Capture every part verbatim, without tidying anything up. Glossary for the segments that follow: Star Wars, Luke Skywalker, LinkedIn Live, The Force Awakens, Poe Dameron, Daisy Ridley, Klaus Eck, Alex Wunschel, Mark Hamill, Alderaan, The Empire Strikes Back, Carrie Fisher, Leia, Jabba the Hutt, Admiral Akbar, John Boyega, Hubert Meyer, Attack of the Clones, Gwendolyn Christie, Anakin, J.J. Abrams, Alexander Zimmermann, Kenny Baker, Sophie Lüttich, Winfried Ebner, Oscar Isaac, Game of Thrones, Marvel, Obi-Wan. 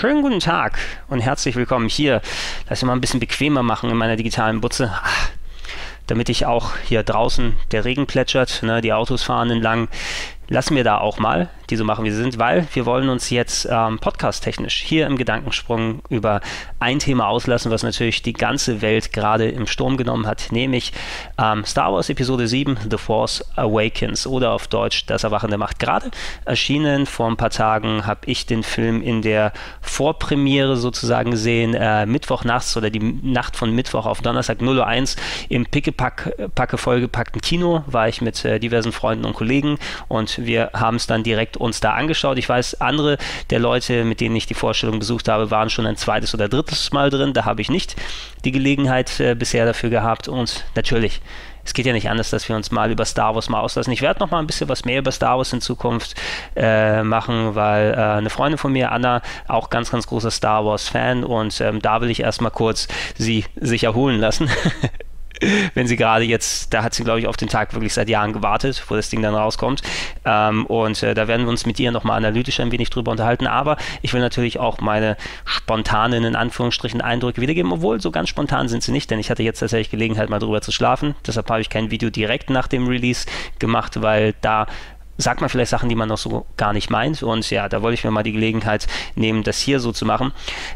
Schönen guten Tag und herzlich willkommen hier. Lass mich mal ein bisschen bequemer machen in meiner digitalen Butze, ach, damit ich auch hier draußen, der Regen plätschert, ne, die Autos fahren entlang. Lassen wir da auch mal, die so machen, wie sie sind, weil wir wollen uns jetzt ähm, podcast-technisch hier im Gedankensprung über ein Thema auslassen, was natürlich die ganze Welt gerade im Sturm genommen hat, nämlich ähm, Star Wars Episode sieben, The Force Awakens oder auf Deutsch Das Erwachen der Macht. Gerade erschienen, vor ein paar Tagen habe ich den Film in der Vorpremiere sozusagen gesehen, äh, Mittwoch nachts oder die Nacht von Mittwoch auf Donnerstag null Uhr eins im pickepacke vollgepackten Kino, war ich mit äh, diversen Freunden und Kollegen und wir haben es dann direkt uns da angeschaut. Ich weiß, andere der Leute, mit denen ich die Vorstellung besucht habe, waren schon ein zweites oder drittes Mal drin. Da habe ich nicht die Gelegenheit äh, bisher dafür gehabt. Und natürlich, es geht ja nicht anders, dass wir uns mal über Star Wars mal auslassen. Ich werde noch mal ein bisschen was mehr über Star Wars in Zukunft äh, machen, weil äh, eine Freundin von mir, Anna, auch ganz, ganz großer Star Wars-Fan. Und ähm, da will ich erstmal kurz sie sich erholen lassen. Wenn sie gerade jetzt, da hat sie, glaube ich, auf den Tag wirklich seit Jahren gewartet, wo das Ding dann rauskommt. Ähm, und äh, da werden wir uns mit ihr nochmal analytisch ein wenig drüber unterhalten. Aber ich will natürlich auch meine spontanen, in Anführungsstrichen, Eindrücke wiedergeben. Obwohl, so ganz spontan sind sie nicht, denn ich hatte jetzt tatsächlich Gelegenheit, mal drüber zu schlafen. Deshalb habe ich kein Video direkt nach dem Release gemacht, weil da sagt man vielleicht Sachen, die man noch so gar nicht meint. Und ja, da wollte ich mir mal die Gelegenheit nehmen, das hier so zu machen.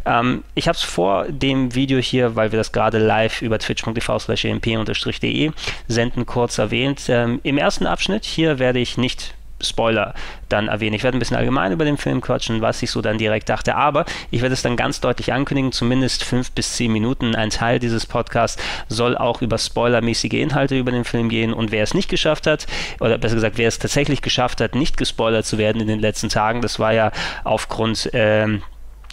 Ähm, ich habe es vor dem Video hier, weil wir das gerade live über twitch punkt t v slash e m p unterstrich d e senden, kurz erwähnt. Ähm, Im ersten Abschnitt hier werde ich nicht Spoiler dann erwähnen. Ich werde ein bisschen allgemein über den Film quatschen, was ich so dann direkt dachte, aber ich werde es dann ganz deutlich ankündigen, zumindest fünf bis zehn Minuten. Ein Teil dieses Podcasts soll auch über spoilermäßige Inhalte über den Film gehen und wer es nicht geschafft hat, oder besser gesagt, wer es tatsächlich geschafft hat, nicht gespoilert zu werden in den letzten Tagen, das war ja aufgrund ähm,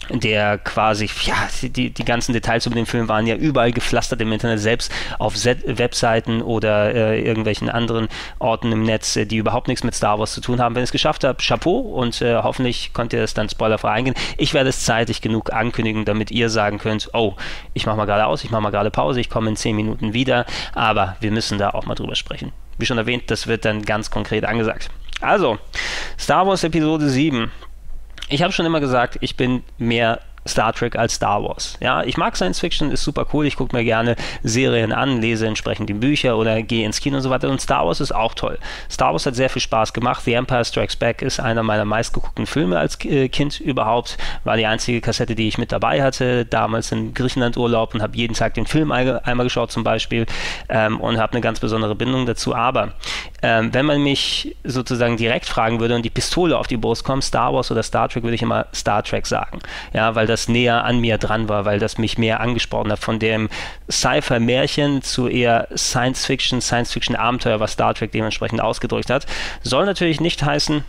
der quasi, ja, die, die ganzen Details über den Film waren ja überall gepflastert im Internet, selbst auf Webseiten oder äh, irgendwelchen anderen Orten im Netz, die überhaupt nichts mit Star Wars zu tun haben. Wenn ihr es geschafft habt, Chapeau und äh, hoffentlich könnt ihr es dann spoilerfrei eingehen. Ich werde es zeitig genug ankündigen, damit ihr sagen könnt, oh, ich mache mal gerade aus, ich mache mal gerade Pause, ich komme in zehn Minuten wieder, aber wir müssen da auch mal drüber sprechen. Wie schon erwähnt, das wird dann ganz konkret angesagt. Also, Star Wars Episode sieben. Ich habe schon immer gesagt, ich bin mehr Star Trek als Star Wars. Ja, ich mag Science Fiction, ist super cool, ich gucke mir gerne Serien an, lese entsprechend die Bücher oder gehe ins Kino und so weiter. Und Star Wars ist auch toll. Star Wars hat sehr viel Spaß gemacht. The Empire Strikes Back ist einer meiner meistgeguckten Filme als Kind überhaupt. War die einzige Kassette, die ich mit dabei hatte, damals in Griechenland-Urlaub, und habe jeden Tag den Film einmal geschaut zum Beispiel ähm, und habe eine ganz besondere Bindung dazu. Aber ähm, wenn man mich sozusagen direkt fragen würde und die Pistole auf die Brust kommt, Star Wars oder Star Trek, würde ich immer Star Trek sagen. Ja, weil das näher an mir dran war, weil das mich mehr angesprochen hat. Von dem Sci-Fi-Märchen zu eher Science-Fiction, Science-Fiction-Abenteuer, was Star Trek dementsprechend ausgedrückt hat. Soll natürlich nicht heißen,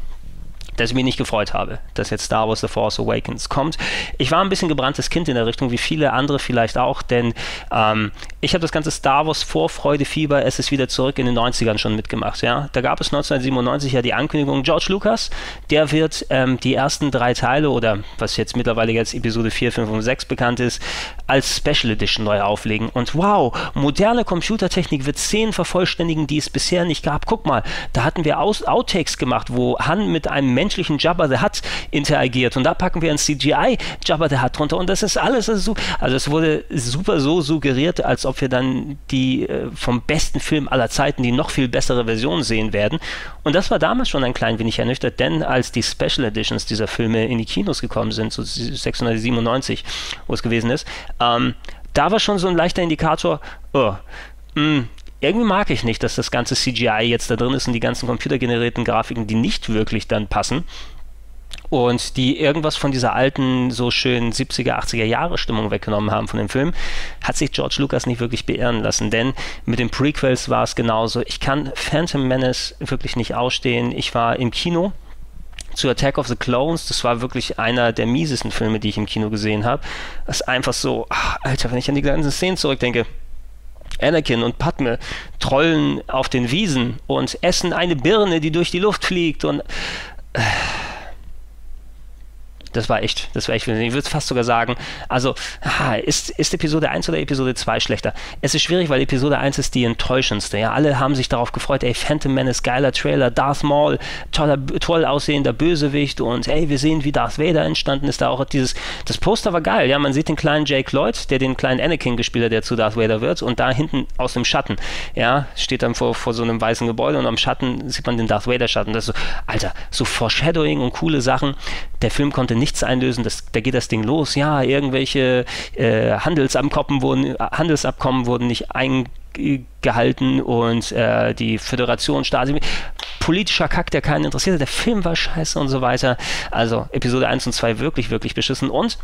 dass ich mich nicht gefreut habe, dass jetzt Star Wars The Force Awakens kommt. Ich war ein bisschen gebranntes Kind in der Richtung, wie viele andere vielleicht auch, denn ähm, ich habe das ganze Star Wars Vorfreude-Fieber, es ist wieder zurück in den neunzigern schon mitgemacht. Ja? Da gab es neunzehnhundertsiebenundneunzig ja die Ankündigung, George Lucas, der wird ähm, die ersten drei Teile oder was jetzt mittlerweile jetzt Episode vier, fünf und sechs bekannt ist, als Special Edition neu auflegen. Und wow, moderne Computertechnik wird Szenen vervollständigen, die es bisher nicht gab. Guck mal, da hatten wir Aus- Outtakes gemacht, wo Han mit einem menschlichen Jabba the Hutt interagiert und da packen wir ein C G I Jabba the Hutt drunter und das ist alles, das ist so, also es wurde super so suggeriert, als ob wir dann die äh, vom besten Film aller Zeiten die noch viel bessere Version sehen werden und das war damals schon ein klein wenig ernüchtert, denn als die Special Editions dieser Filme in die Kinos gekommen sind, so sechzehnhundertsiebenundneunzig, wo es gewesen ist, ähm, da war schon so ein leichter Indikator, oh, mh, irgendwie mag ich nicht, dass das ganze C G I jetzt da drin ist und die ganzen computergenerierten Grafiken, die nicht wirklich dann passen und die irgendwas von dieser alten, so schönen siebziger, achtziger Jahre Stimmung weggenommen haben von dem Film, hat sich George Lucas nicht wirklich beirren lassen, denn mit den Prequels war es genauso. Ich kann Phantom Menace wirklich nicht ausstehen. Ich war im Kino zu Attack of the Clones, das war wirklich einer der miesesten Filme, die ich im Kino gesehen habe. Das ist einfach so, ach, Alter, wenn ich an die ganzen Szenen zurückdenke, Anakin und Padme trollen auf den Wiesen und essen eine Birne, die durch die Luft fliegt und äh, das war echt, das war echt, ich würde fast sogar sagen, also aha, ist, ist Episode eins oder Episode zwei schlechter? Es ist schwierig, weil Episode eins ist die enttäuschendste, ja, alle haben sich darauf gefreut, ey, Phantom Menace, geiler Trailer, Darth Maul, toller, toll aussehender Bösewicht und ey, wir sehen, wie Darth Vader entstanden ist, da auch dieses, das Poster war geil, ja, man sieht den kleinen Jake Lloyd, der den kleinen Anakin gespielt hat, der zu Darth Vader wird und da hinten aus dem Schatten, ja, steht dann vor, vor so einem weißen Gebäude und am Schatten sieht man den Darth Vader Schatten, das ist so, Alter, so Foreshadowing und coole Sachen, der Film konnte nichts einlösen, das, da geht das Ding los, ja, irgendwelche äh, Handelsabkommen wurden, Handelsabkommen wurden nicht eingehalten und äh, die Föderation, Stasi, politischer Kack, der keinen interessierte, der Film war scheiße und so weiter, also Episode eins und zwei wirklich, wirklich beschissen und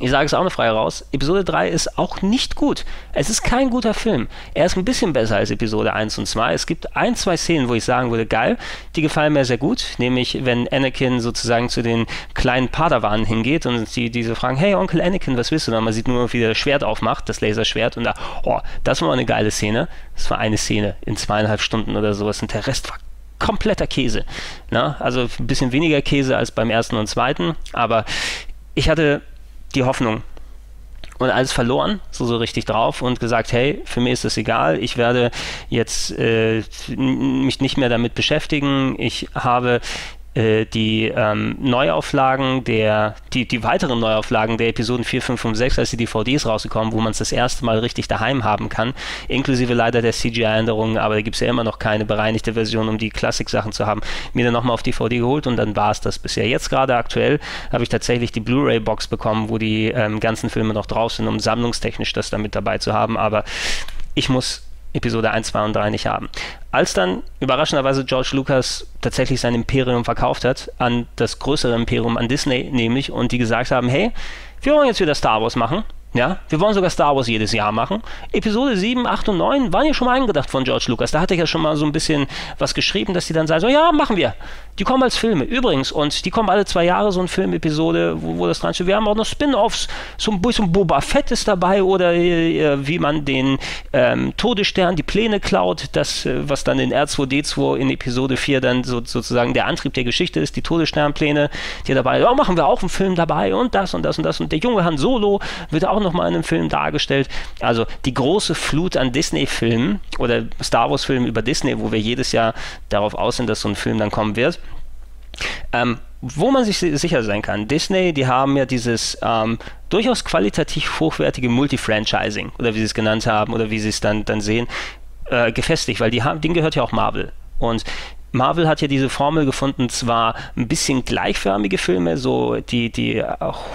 ich sage es auch noch frei raus, Episode drei ist auch nicht gut. Es ist kein guter Film. Er ist ein bisschen besser als Episode eins und zwei. Es gibt ein, zwei Szenen, wo ich sagen würde, geil, die gefallen mir sehr gut. Nämlich, wenn Anakin sozusagen zu den kleinen Padawanen hingeht und die diese so fragen, hey Onkel Anakin, was willst du da? Man sieht nur, wie der Schwert aufmacht, das Laserschwert und da, oh, das war mal eine geile Szene. Das war eine Szene in zweieinhalb Stunden oder sowas und der Rest war kompletter Käse. Na, also ein bisschen weniger Käse als beim ersten und zweiten, aber ich hatte die Hoffnung und alles verloren, so, so richtig drauf und gesagt, hey, für mich ist das egal, ich werde jetzt äh, mich nicht mehr damit beschäftigen, ich habe äh, die ähm, Neuauflagen, der, die, die weiteren Neuauflagen der Episoden vier, fünf und sechs, als die D V Ds rausgekommen, wo man es das erste Mal richtig daheim haben kann, inklusive leider der C G I-Änderungen, aber da gibt es ja immer noch keine bereinigte Version, um die Klassik-Sachen zu haben, mir dann nochmal auf D V D geholt und dann war es das bisher. Jetzt gerade aktuell habe ich tatsächlich die Blu-ray-Box bekommen, wo die ähm, ganzen Filme noch drauf sind, um sammlungstechnisch das dann mit dabei zu haben, aber ich muss Episode eins, zwei und drei nicht haben. Als dann überraschenderweise George Lucas tatsächlich sein Imperium verkauft hat, an das größere Imperium, an Disney nämlich, und die gesagt haben, hey, wir wollen jetzt wieder Star Wars machen, ja, wir wollen sogar Star Wars jedes Jahr machen. Episode sieben, acht und neun waren ja schon mal angedacht von George Lucas, da hatte ich ja schon mal so ein bisschen was geschrieben, dass die dann sagen, so, ja, machen wir. Die kommen als Filme, übrigens, und die kommen alle zwei Jahre, so ein Filmepisode, wo, wo das dran steht. Wir haben auch noch Spin-Offs, so ein bisschen Boba Fett ist dabei oder äh, wie man den ähm, Todesstern, die Pläne klaut, das, äh, was dann in R zwei D zwei in Episode vier dann so, sozusagen der Antrieb der Geschichte ist, die Todessternpläne, die dabei, ja, machen wir auch einen Film dabei und das und das und das und der junge Han Solo wird auch nochmal in einem Film dargestellt. Also die große Flut an Disney-Filmen oder Star Wars-Filmen über Disney, wo wir jedes Jahr darauf aus sind, dass so ein Film dann kommen wird. Ähm, wo man sich sicher sein kann, Disney, die haben ja dieses ähm, durchaus qualitativ hochwertige Multifranchising, oder wie sie es genannt haben, oder wie sie es dann, dann sehen, äh, gefestigt, weil die haben, denen gehört ja auch Marvel. Und Marvel hat ja diese Formel gefunden, zwar ein bisschen gleichförmige Filme, so die, die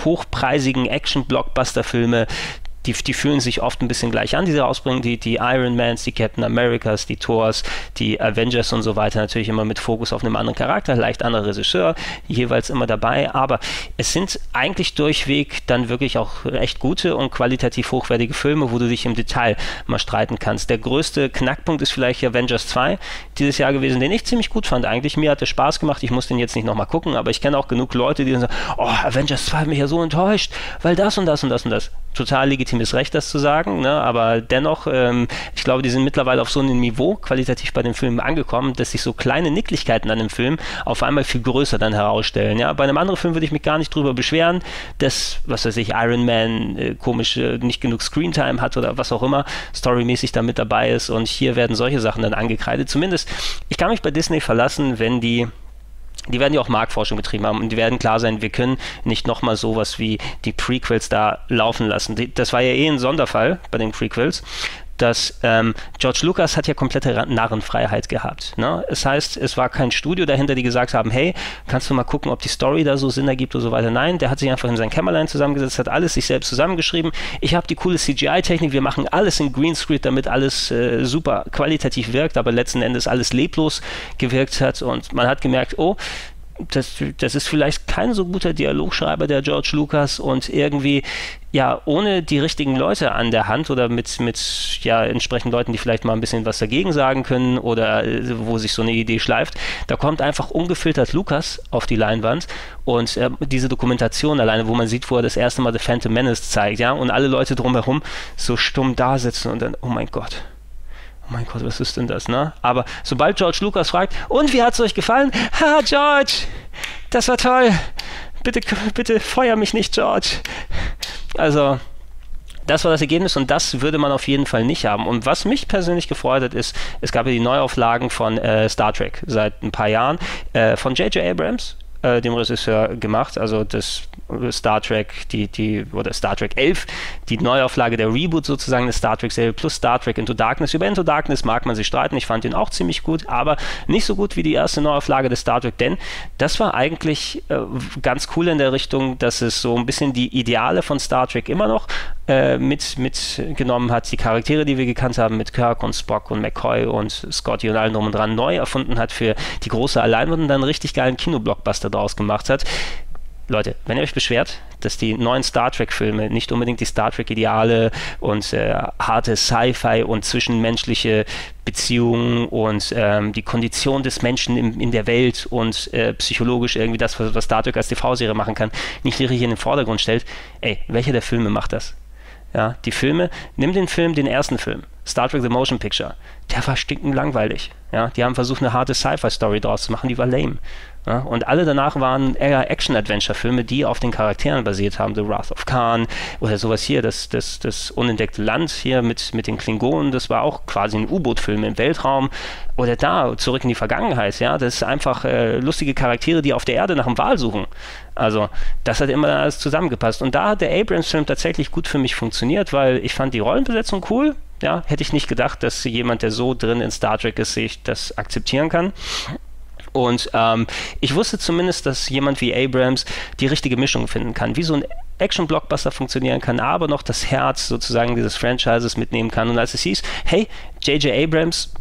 hochpreisigen Action-Blockbuster-Filme, Die, die fühlen sich oft ein bisschen gleich an, die sie rausbringen, die, die Iron Mans, die Captain Americas, die Thors, die Avengers und so weiter, natürlich immer mit Fokus auf einem anderen Charakter, leicht anderer Regisseur, jeweils immer dabei, aber es sind eigentlich durchweg dann wirklich auch echt gute und qualitativ hochwertige Filme, wo du dich im Detail mal streiten kannst. Der größte Knackpunkt ist vielleicht Avengers zwei dieses Jahr gewesen, den ich ziemlich gut fand eigentlich, mir hat es Spaß gemacht, ich muss den jetzt nicht nochmal gucken, aber ich kenne auch genug Leute, die dann sagen, oh, Avengers zwei hat mich ja so enttäuscht, weil das und das und das und das, total legitim ist recht, das zu sagen, ne? Aber dennoch, ähm, ich glaube, die sind mittlerweile auf so einem Niveau qualitativ bei den Filmen angekommen, dass sich so kleine Nicklichkeiten an dem Film auf einmal viel größer dann herausstellen. Ja? Bei einem anderen Film würde ich mich gar nicht drüber beschweren, dass, was weiß ich, Iron Man äh, komisch äh, nicht genug Screentime hat oder was auch immer, storymäßig da mit dabei ist und hier werden solche Sachen dann angekreidet. Zumindest, ich kann mich bei Disney verlassen, wenn die Die werden ja auch Marktforschung betrieben haben und die werden klar sein, wir können nicht nochmal sowas wie die Prequels da laufen lassen. Die, das war ja eh ein Sonderfall bei den Prequels, dass ähm, George Lucas hat ja komplette Narrenfreiheit gehabt. Ne? Das heißt, es war kein Studio dahinter, die gesagt haben, hey, kannst du mal gucken, ob die Story da so Sinn ergibt und so weiter. Nein, der hat sich einfach in sein Kämmerlein zusammengesetzt, hat alles sich selbst zusammengeschrieben. Ich habe die coole C G I-Technik, wir machen alles in Greenscreen, damit alles äh, super qualitativ wirkt, aber letzten Endes alles leblos gewirkt hat und man hat gemerkt, oh, das, das ist vielleicht kein so guter Dialogschreiber, der George Lucas, und irgendwie, ja, ohne die richtigen Leute an der Hand oder mit, mit ja, entsprechend Leuten, die vielleicht mal ein bisschen was dagegen sagen können oder wo sich so eine Idee schleift, da kommt einfach ungefiltert Lucas auf die Leinwand. Und äh, diese Dokumentation alleine, wo man sieht, wo er das erste Mal The Phantom Menace zeigt, ja, und alle Leute drumherum so stumm da sitzen und dann, oh mein Gott, oh mein Gott, was ist denn das, ne? Aber sobald George Lucas fragt, und wie hat's euch gefallen? Ha, George, das war toll. Bitte, bitte feuer mich nicht, George. Also, das war das Ergebnis und das würde man auf jeden Fall nicht haben. Und was mich persönlich gefreut hat, ist, es gab ja die Neuauflagen von äh, Star Trek seit ein paar Jahren, äh, von J J Abrams, äh, dem Regisseur, gemacht. Also das Star Trek, die, die, oder Star Trek elf, die Neuauflage, der Reboot sozusagen des Star Trek-Serie plus Star Trek Into Darkness. Über Into Darkness mag man sich streiten, ich fand ihn auch ziemlich gut, aber nicht so gut wie die erste Neuauflage des Star Trek, denn das war eigentlich äh, ganz cool in der Richtung, dass es so ein bisschen die Ideale von Star Trek immer noch äh, mit, mitgenommen hat, die Charaktere, die wir gekannt haben, mit Kirk und Spock und McCoy und Scotty und allen drum und dran, neu erfunden hat für die große Alleinwand und dann einen richtig geilen Kinoblockbuster draus gemacht hat. Leute, wenn ihr euch beschwert, dass die neuen Star Trek-Filme nicht unbedingt die Star Trek-Ideale und äh, harte Sci-Fi und zwischenmenschliche Beziehungen und ähm, die Kondition des Menschen im, in der Welt und äh, psychologisch irgendwie das, was, was Star Trek als T V-Serie machen kann, nicht richtig in den Vordergrund stellt, ey, welcher der Filme macht das? Ja, die Filme, nimm den Film, den ersten Film, Star Trek The Motion Picture, der war stinkend langweilig. Ja, die haben versucht, eine harte Sci-Fi-Story draus zu machen, die war lame. Ja, und alle danach waren eher Action-Adventure-Filme, die auf den Charakteren basiert haben, The Wrath of Khan oder sowas hier, das, das, das unentdeckte Land hier mit, mit den Klingonen, das war auch quasi ein U-Boot-Film im Weltraum. Oder da, Zurück in die Vergangenheit, ja, das ist einfach äh, lustige Charaktere, die auf der Erde nach dem Wal suchen. Also, das hat immer alles zusammengepasst. Und da hat der Abrams-Film tatsächlich gut für mich funktioniert, weil ich fand die Rollenbesetzung cool. Ja, hätte ich nicht gedacht, dass jemand, der so drin in Star Trek ist, sich das akzeptieren kann. Und ähm, ich wusste zumindest, dass jemand wie Abrams die richtige Mischung finden kann, wie so ein Action-Blockbuster funktionieren kann, aber noch das Herz sozusagen dieses Franchises mitnehmen kann. Und als es hieß, hey, J J Abrams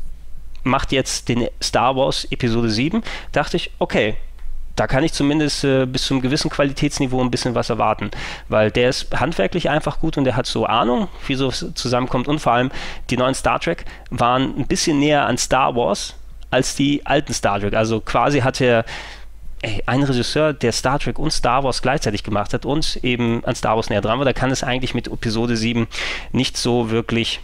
macht jetzt den Star Wars Episode sieben, dachte ich, okay, da kann ich zumindest äh, bis zu einem gewissen Qualitätsniveau ein bisschen was erwarten, weil der ist handwerklich einfach gut und der hat so Ahnung, wie so zusammenkommt. Und vor allem die neuen Star Trek waren ein bisschen näher an Star Wars als die alten Star Trek. Also quasi hat er ey, einen Regisseur, der Star Trek und Star Wars gleichzeitig gemacht hat und eben an Star Wars näher dran war. Da kann es eigentlich mit Episode sieben nicht so wirklich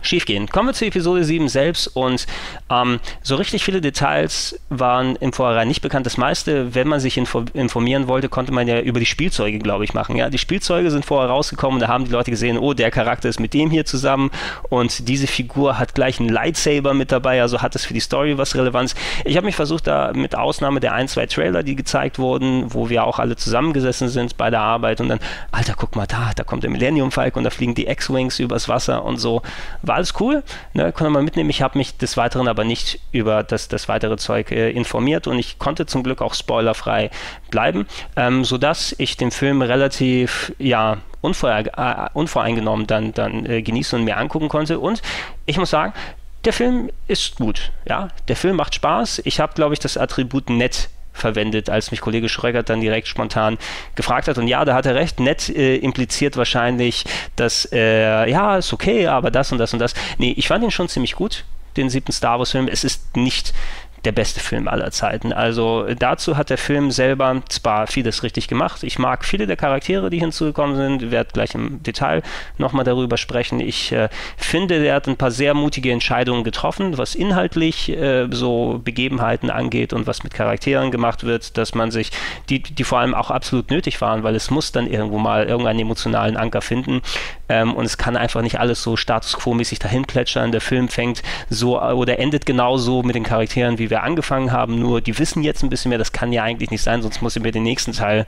schiefgehen. Kommen wir zu Episode sieben selbst und ähm, so richtig viele Details waren im Vorhinein nicht bekannt. Das meiste, wenn man sich info informieren wollte, konnte man ja über die Spielzeuge, glaube ich, machen. Ja? Die Spielzeuge sind vorher rausgekommen, da haben die Leute gesehen, oh, der Charakter ist mit dem hier zusammen und diese Figur hat gleich einen Lightsaber mit dabei, also hat das für die Story was Relevanz. Ich habe mich versucht, da mit Ausnahme der ein, zwei Trailer, die gezeigt wurden, wo wir auch alle zusammengesessen sind bei der Arbeit und dann, Alter, guck mal da, da kommt der Millennium Falcon und da fliegen die X-Wings übers Wasser und so. War alles cool, ne, konnte man mitnehmen. Ich habe mich des Weiteren aber nicht über das, das weitere Zeug äh, informiert und ich konnte zum Glück auch spoilerfrei bleiben, ähm, sodass ich den Film relativ, ja, unvore, äh, unvoreingenommen dann, dann äh, genießen und mir angucken konnte. Und ich muss sagen, der Film ist gut, ja, der Film macht Spaß. Ich habe, glaube ich, das Attribut nett verwendet, als mich Kollege Schröckert dann direkt spontan gefragt hat. Und ja, da hat er recht, nett äh, impliziert wahrscheinlich, dass, äh, ja, ist okay, aber das und das und das. Nee, ich fand ihn schon ziemlich gut, den siebten Star Wars Film. Es ist nicht der beste Film aller Zeiten. Also dazu hat der Film selber zwar vieles richtig gemacht. Ich mag viele der Charaktere, die hinzugekommen sind. Ich werde gleich im Detail nochmal darüber sprechen. Ich äh, finde, der hat ein paar sehr mutige Entscheidungen getroffen, was inhaltlich äh, so Begebenheiten angeht und was mit Charakteren gemacht wird, dass man sich, die, die vor allem auch absolut nötig waren, weil es muss dann irgendwo mal irgendeinen emotionalen Anker finden. Ähm, und es kann einfach nicht alles so Status Quo-mäßig dahin plätschern. Der Film fängt so oder endet genauso mit den Charakteren, wie wir angefangen haben, nur die wissen jetzt ein bisschen mehr, das kann ja eigentlich nicht sein, sonst muss ich mir den nächsten Teil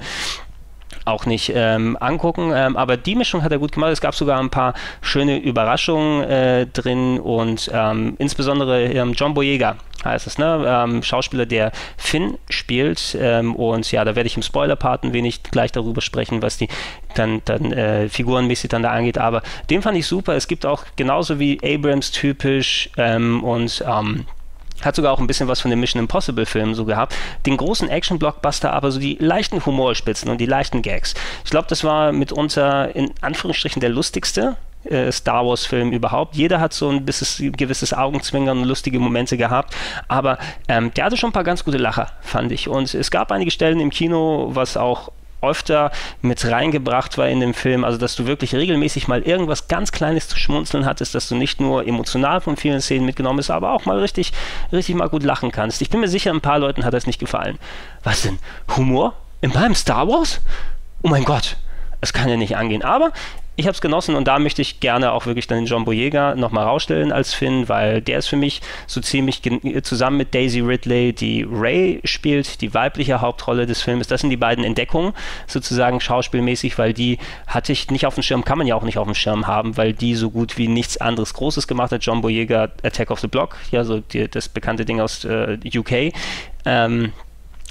auch nicht ähm, angucken, ähm, aber die Mischung hat er gut gemacht. Es gab sogar ein paar schöne Überraschungen äh, drin und ähm, insbesondere ähm, John Boyega heißt es, ne? Ähm, Schauspieler, der Finn spielt ähm, und ja, da werde ich im Spoiler-Part ein wenig gleich darüber sprechen, was die dann, dann äh, figurenmäßig dann da angeht, aber den fand ich super. Es gibt auch genauso wie Abrams typisch ähm, und ähm, Hat sogar auch ein bisschen was von den Mission Impossible-Filmen so gehabt. Den großen Action-Blockbuster, aber so die leichten Humorspitzen und die leichten Gags. Ich glaube, das war mitunter in Anführungsstrichen der lustigste äh, Star Wars-Film überhaupt. Jeder hat so ein bisschen, gewisses Augenzwinkern und lustige Momente gehabt. Aber ähm, der hatte schon ein paar ganz gute Lacher, fand ich. Und es gab einige Stellen im Kino, was auch öfter mit reingebracht war in dem Film, also dass du wirklich regelmäßig mal irgendwas ganz Kleines zu schmunzeln hattest, dass du nicht nur emotional von vielen Szenen mitgenommen bist, aber auch mal richtig, richtig mal gut lachen kannst. Ich bin mir sicher, ein paar Leuten hat das nicht gefallen. Was denn? Humor? In meinem Star Wars? Oh mein Gott, das kann ja nicht angehen, aber ich habe es genossen und da möchte ich gerne auch wirklich dann den John Boyega nochmal rausstellen als Finn, weil der ist für mich so ziemlich zusammen mit Daisy Ridley, die Rey spielt, die weibliche Hauptrolle des Films. Das sind die beiden Entdeckungen sozusagen schauspielmäßig, weil die hatte ich nicht auf dem Schirm, kann man ja auch nicht auf dem Schirm haben, weil die so gut wie nichts anderes Großes gemacht hat. John Boyega, Attack of the Block, ja, so die, das bekannte Ding aus äh, U K, ähm,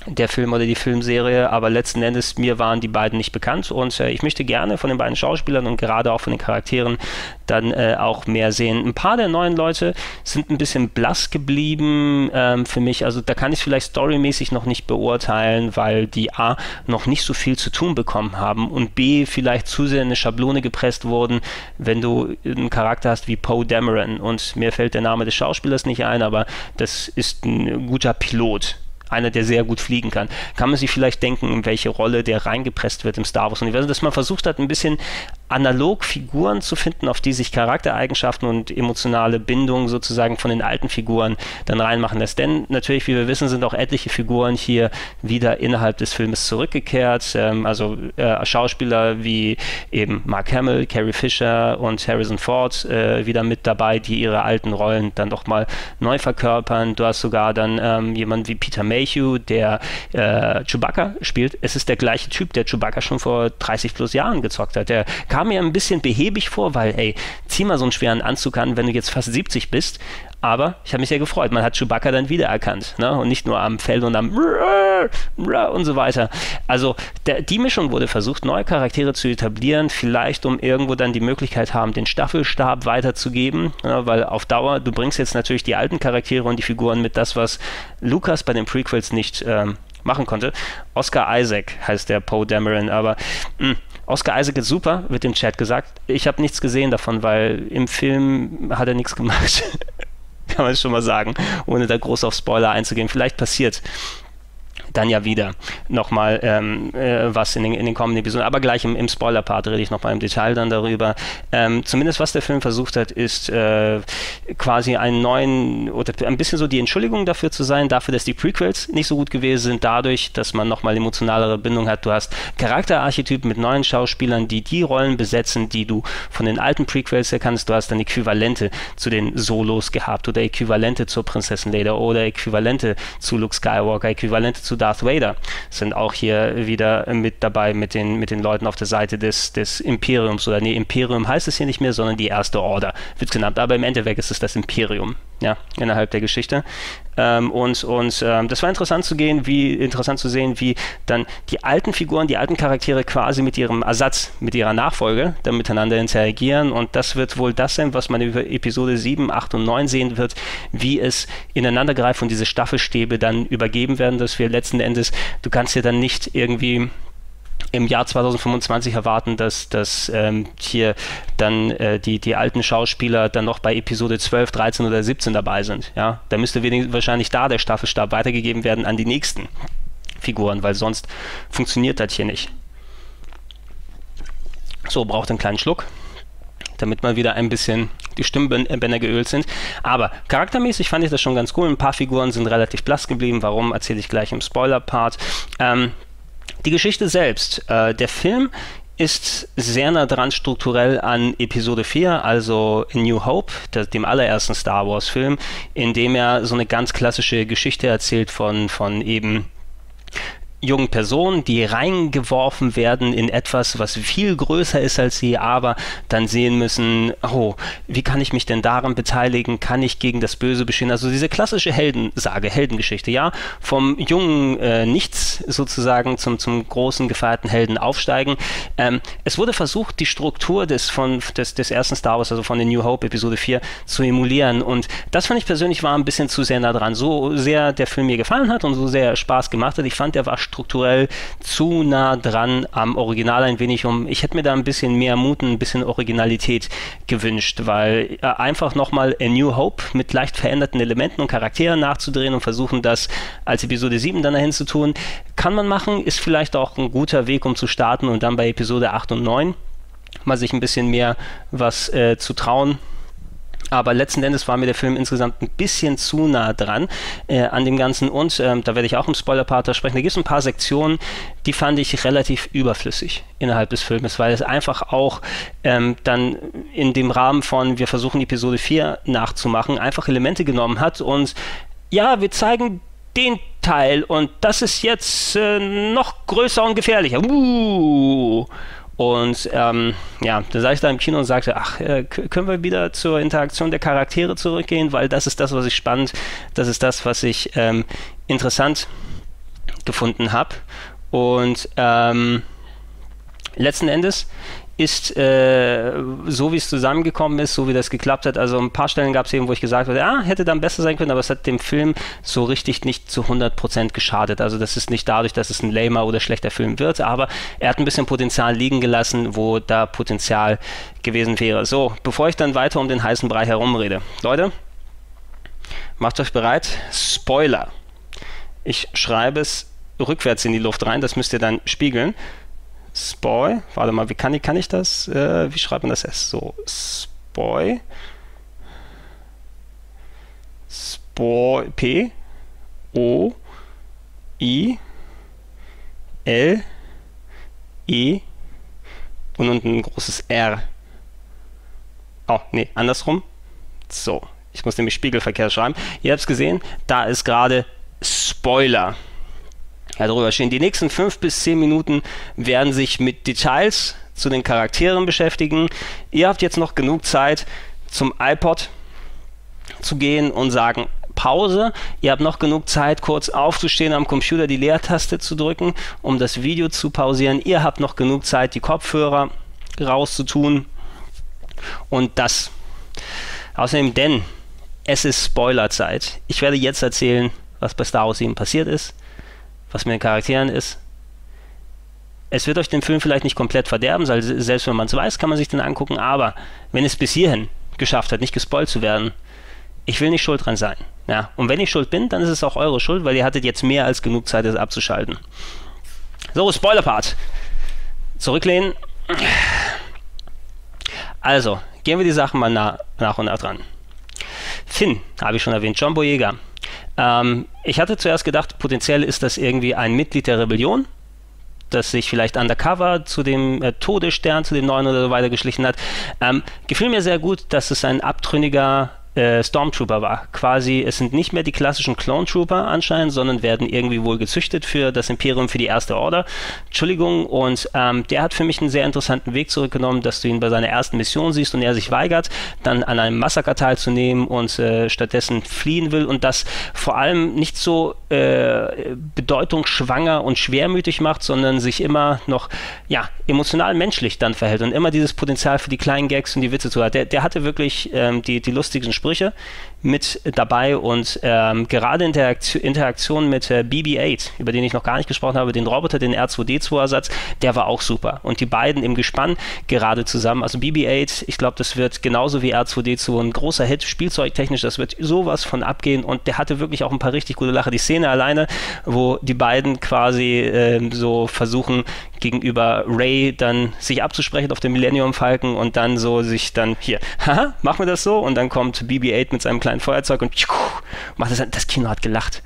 der Film oder die Filmserie, aber letzten Endes mir waren die beiden nicht bekannt und äh, ich möchte gerne von den beiden Schauspielern und gerade auch von den Charakteren dann äh, auch mehr sehen. Ein paar der neuen Leute sind ein bisschen blass geblieben ähm, für mich, also da kann ich es vielleicht storymäßig noch nicht beurteilen, weil die A noch nicht so viel zu tun bekommen haben und B vielleicht zu sehr in eine Schablone gepresst wurden, wenn du einen Charakter hast wie Poe Dameron und mir fällt der Name des Schauspielers nicht ein, aber das ist ein guter Pilot. Einer, der sehr gut fliegen kann. Kann man sich vielleicht denken, in welche Rolle der reingepresst wird im Star Wars-Universum, dass man versucht hat, ein bisschen analog Figuren zu finden, auf die sich Charaktereigenschaften und emotionale Bindungen sozusagen von den alten Figuren dann reinmachen lässt. Denn natürlich, wie wir wissen, sind auch etliche Figuren hier wieder innerhalb des Filmes zurückgekehrt. Ähm, also äh, Schauspieler wie eben Mark Hamill, Carrie Fisher und Harrison Ford äh, wieder mit dabei, die ihre alten Rollen dann doch mal neu verkörpern. Du hast sogar dann ähm, jemanden wie Peter Mayhew, der äh, Chewbacca spielt. Es ist der gleiche Typ, der Chewbacca schon vor dreißig plus Jahren gezockt hat. Der kam mir ein bisschen behäbig vor, weil, ey, zieh mal so einen schweren Anzug an, wenn du jetzt fast siebzig bist. Aber ich habe mich sehr gefreut. Man hat Chewbacca dann wiedererkannt, ne? Und nicht nur am Fell und am und so weiter. Also der, die Mischung wurde versucht, neue Charaktere zu etablieren, vielleicht um irgendwo dann die Möglichkeit haben, den Staffelstab weiterzugeben, ne? Weil auf Dauer, du bringst jetzt natürlich die alten Charaktere und die Figuren mit, das, was Lucas bei den Prequels nicht ähm, machen konnte. Oscar Isaac heißt der Poe Dameron, aber mh. Oscar Isaac ist super, wird im Chat gesagt. Ich habe nichts gesehen davon, weil im Film hat er nichts gemacht. Kann man es schon mal sagen, ohne da groß auf Spoiler einzugehen. Vielleicht passiert dann ja wieder nochmal ähm, äh, was in den, in den kommenden Episoden. Aber gleich im, im Spoiler-Part rede ich nochmal im Detail dann darüber. Ähm, zumindest was der Film versucht hat, ist äh, quasi einen neuen, oder ein bisschen so die Entschuldigung dafür zu sein, dafür, dass die Prequels nicht so gut gewesen sind, dadurch, dass man nochmal emotionalere Bindung hat. Du hast Charakterarchetypen mit neuen Schauspielern, die die Rollen besetzen, die du von den alten Prequels erkannst. Du hast dann Äquivalente zu den Solos gehabt oder Äquivalente zur Prinzessin Leia oder Äquivalente zu Luke Skywalker, Äquivalente zu Darth Vader sind auch hier wieder mit dabei mit den, mit den Leuten auf der Seite des, des Imperiums oder nee, Imperium heißt es hier nicht mehr, sondern die Erste Order wird genannt, aber im Endeffekt ist es das Imperium, ja, innerhalb der Geschichte. Ähm, und und ähm, das war interessant zu gehen, wie interessant zu sehen, wie dann die alten Figuren, die alten Charaktere quasi mit ihrem Ersatz, mit ihrer Nachfolge dann miteinander interagieren und das wird wohl das sein, was man über Episode sieben, acht und neun sehen wird, wie es ineinander greift und diese Staffelstäbe dann übergeben werden, dass wir letzten Endes, du kannst ja dann nicht irgendwie im Jahr zweitausendfünfundzwanzig erwarten, dass, dass ähm, hier dann äh, die, die alten Schauspieler dann noch bei Episode zwölf, dreizehn oder siebzehn dabei sind. Ja? Da müsste wenigstens wahrscheinlich da der Staffelstab weitergegeben werden an die nächsten Figuren, weil sonst funktioniert das hier nicht. So, braucht einen kleinen Schluck, damit man wieder ein bisschen die Stimmbänder geölt sind. Aber charaktermäßig fand ich das schon ganz cool. Ein paar Figuren sind relativ blass geblieben. Warum, erzähle ich gleich im Spoiler-Part. Ähm, die Geschichte selbst. Äh, der Film ist sehr nah dran strukturell an Episode vier, also in New Hope, das, dem allerersten Star Wars-Film, in dem er so eine ganz klassische Geschichte erzählt von, von eben jungen Personen, die reingeworfen werden in etwas, was viel größer ist als sie, aber dann sehen müssen, oh, wie kann ich mich denn daran beteiligen? Kann ich gegen das Böse bestehen? Also diese klassische Heldensage, Heldengeschichte, ja, vom jungen äh, Nichts sozusagen zum, zum großen gefeierten Helden aufsteigen. Ähm, es wurde versucht, die Struktur des, von, des, des ersten Star Wars, also von The New Hope Episode vier, zu emulieren, und das fand ich persönlich war ein bisschen zu sehr nah dran. So sehr der Film mir gefallen hat und so sehr Spaß gemacht hat, ich fand, er war strukturell zu nah dran am Original ein wenig um. Ich hätte mir da ein bisschen mehr Mut, ein bisschen Originalität gewünscht, weil äh, einfach nochmal A New Hope mit leicht veränderten Elementen und Charakteren nachzudrehen und versuchen, das als Episode sieben dann dahin zu tun, kann man machen, ist vielleicht auch ein guter Weg, um zu starten und dann bei Episode acht und neun mal sich ein bisschen mehr was äh, zu trauen. Aber letzten Endes war mir der Film insgesamt ein bisschen zu nah dran äh, an dem Ganzen, und ähm, da werde ich auch im Spoiler-Part sprechen. Da gibt es ein paar Sektionen, die fand ich relativ überflüssig innerhalb des Filmes, weil es einfach auch ähm, dann in dem Rahmen von wir versuchen Episode vier nachzumachen, einfach Elemente genommen hat und ja, wir zeigen den Teil und das ist jetzt äh, noch größer und gefährlicher. Uh! Und ähm, ja, dann saß ich da im Kino und sagte, ach, äh, können wir wieder zur Interaktion der Charaktere zurückgehen, weil das ist das, was ich spannend, das ist das, was ich ähm, interessant gefunden habe. Und ähm, letzten Endes ist, äh, so wie es zusammengekommen ist, so wie das geklappt hat, also ein paar Stellen gab es eben, wo ich gesagt habe, ah, hätte dann besser sein können, aber es hat dem Film so richtig nicht zu hundert Prozent geschadet. Also das ist nicht dadurch, dass es ein lamer oder schlechter Film wird, aber er hat ein bisschen Potenzial liegen gelassen, wo da Potenzial gewesen wäre. So, bevor ich dann weiter um den heißen Brei herumrede. Leute, macht euch bereit. Spoiler. Ich schreibe es rückwärts in die Luft rein, das müsst ihr dann spiegeln. Spoil, warte mal, wie kann ich, kann ich das, äh, wie schreibt man das S? So, Spoil, Spoil, P, O, I, L, E und unten ein großes R. Oh, nee, andersrum. So, ich muss nämlich spiegelverkehrt schreiben. Ihr habt es gesehen, da ist gerade Spoiler. Ja, darüber stehen. Die nächsten fünf bis zehn Minuten werden sich mit Details zu den Charakteren beschäftigen. Ihr habt jetzt noch genug Zeit, zum iPod zu gehen und sagen Pause. Ihr habt noch genug Zeit, kurz aufzustehen, am Computer die Leertaste zu drücken, um das Video zu pausieren. Ihr habt noch genug Zeit, die Kopfhörer rauszutun und das. Außerdem, denn es ist Spoilerzeit. Ich werde jetzt erzählen, was bei Star Wars sieben passiert ist, was mit den Charakteren ist. Es wird euch den Film vielleicht nicht komplett verderben, selbst wenn man es weiß, kann man sich den angucken, aber wenn es bis hierhin geschafft hat, nicht gespoilt zu werden, ich will nicht schuld dran sein. Ja. Und wenn ich schuld bin, dann ist es auch eure Schuld, weil ihr hattet jetzt mehr als genug Zeit, es abzuschalten. So, Spoiler-Part. Zurücklehnen. Also, gehen wir die Sachen mal na, nach und nach dran. Finn, habe ich schon erwähnt, John Boyega. Ähm, ich hatte zuerst gedacht, potenziell ist das irgendwie ein Mitglied der Rebellion, das sich vielleicht undercover zu dem äh, Todesstern, zu dem Neuen oder so weiter geschlichen hat. Ähm, gefiel mir sehr gut, dass es ein abtrünniger äh, Stormtrooper war. Quasi, es sind nicht mehr die klassischen Clone Trooper anscheinend, sondern werden irgendwie wohl gezüchtet für das Imperium, für die Erste Order. Entschuldigung, und ähm, der hat für mich einen sehr interessanten Weg zurückgenommen, dass du ihn bei seiner ersten Mission siehst und er sich weigert, dann an einem Massaker teilzunehmen und äh, stattdessen fliehen will, und das vor allem nicht so äh, bedeutungsschwanger und schwermütig macht, sondern sich immer noch ja, emotional menschlich dann verhält und immer dieses Potenzial für die kleinen Gags und die Witze zu hat. Der, der hatte wirklich ähm, die, die lustigsten Sprüche mit dabei, und ähm, gerade in der Aktion, Interaktion mit äh, B B acht, über den ich noch gar nicht gesprochen habe, den Roboter, den R zwei D zwei-Ersatz, der war auch super. Und die beiden im Gespann gerade zusammen, also B B acht, ich glaube, das wird genauso wie R zwei D zwei ein großer Hit, spielzeugtechnisch, das wird sowas von abgehen, und der hatte wirklich auch ein paar richtig gute Lacher. Die Szene alleine, wo die beiden quasi äh, so versuchen, gegenüber Rey dann sich abzusprechen auf dem Millennium Falcon und dann so sich dann, hier, haha, machen wir das so, und dann kommt B B acht mit seinem kleinen Feuerzeug und macht das, das Kino hat gelacht.